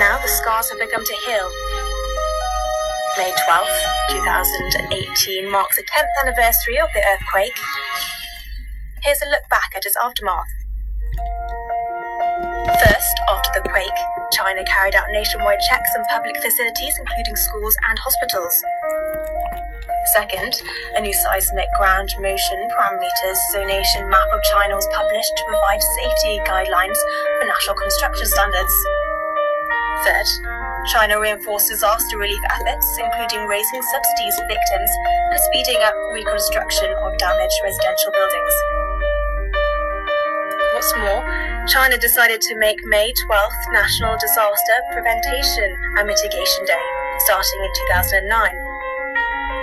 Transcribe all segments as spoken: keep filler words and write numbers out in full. now the scars have begun to heal. May twelfth, two thousand eighteen marks the tenth anniversary of the earthquake. Here's a look back at its aftermath. First, after the quake, China carried out nationwide checks on public facilities, including schools and hospitals. Second, a new seismic ground motion parameters zonation map of China was published to provide safety guidelines for national construction standards. Third, China reinforced disaster relief efforts, including raising subsidies for victims and speeding up reconstruction of damaged residential buildings. What's more, China decided to make May twelfth National Disaster Prevention and Mitigation Day, starting in two thousand nine.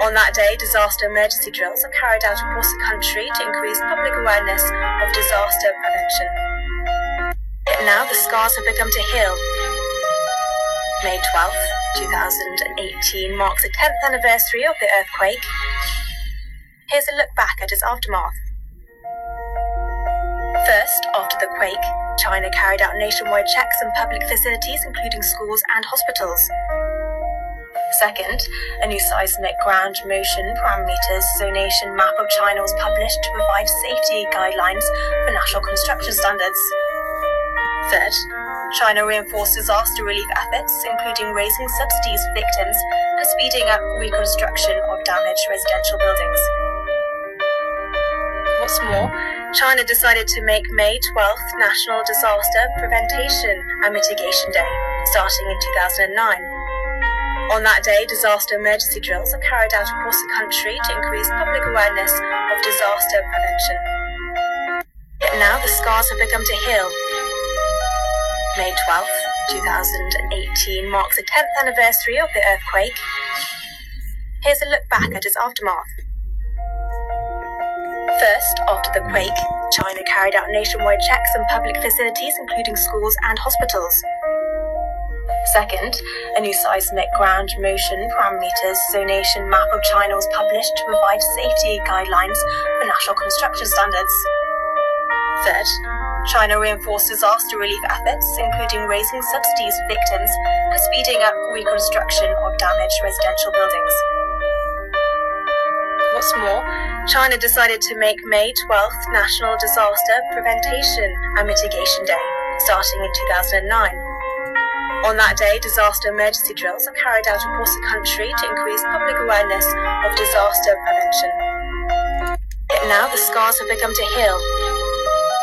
On that day, disaster emergency drills are carried out across the country to increase public awareness of disaster prevention. Yet now the scars have begun to heal. May twelfth, two thousand eighteen marks the tenth anniversary of the earthquake. Here's a look back at its aftermath. First, after the quake, China carried out nationwide checks on public facilities, including schools and hospitals. Second, a new seismic ground motion parameters zonation map of China was published to provide safety guidelines for national construction standards. Third, China reinforced disaster relief efforts, including raising subsidies for victims and speeding up reconstruction of damaged residential buildings. What's more, China decided to make May twelfth National Disaster Prevention and Mitigation Day, starting in two thousand nine. On that day, disaster emergency drills are carried out across the country to increase public awareness of disaster prevention. Yet now the scars have begun to heal. May twelfth, two thousand eighteen marks the tenth anniversary of the earthquake. Here's a look back at its aftermath. First, after the quake, China carried out nationwide checks on public facilities, including schools and hospitals. Second, a new seismic ground motion parameters zonation map of China was published to provide safety guidelines for national construction standards. Third, China reinforced disaster relief efforts, including raising subsidies for victims and speeding up reconstruction of damaged residential buildings. What's more, China decided to make May twelfth National Disaster Prevention and Mitigation Day, starting in two thousand nine. On that day, disaster emergency drills are carried out across the country to increase public awareness of disaster prevention. Yet now the scars have begun to heal.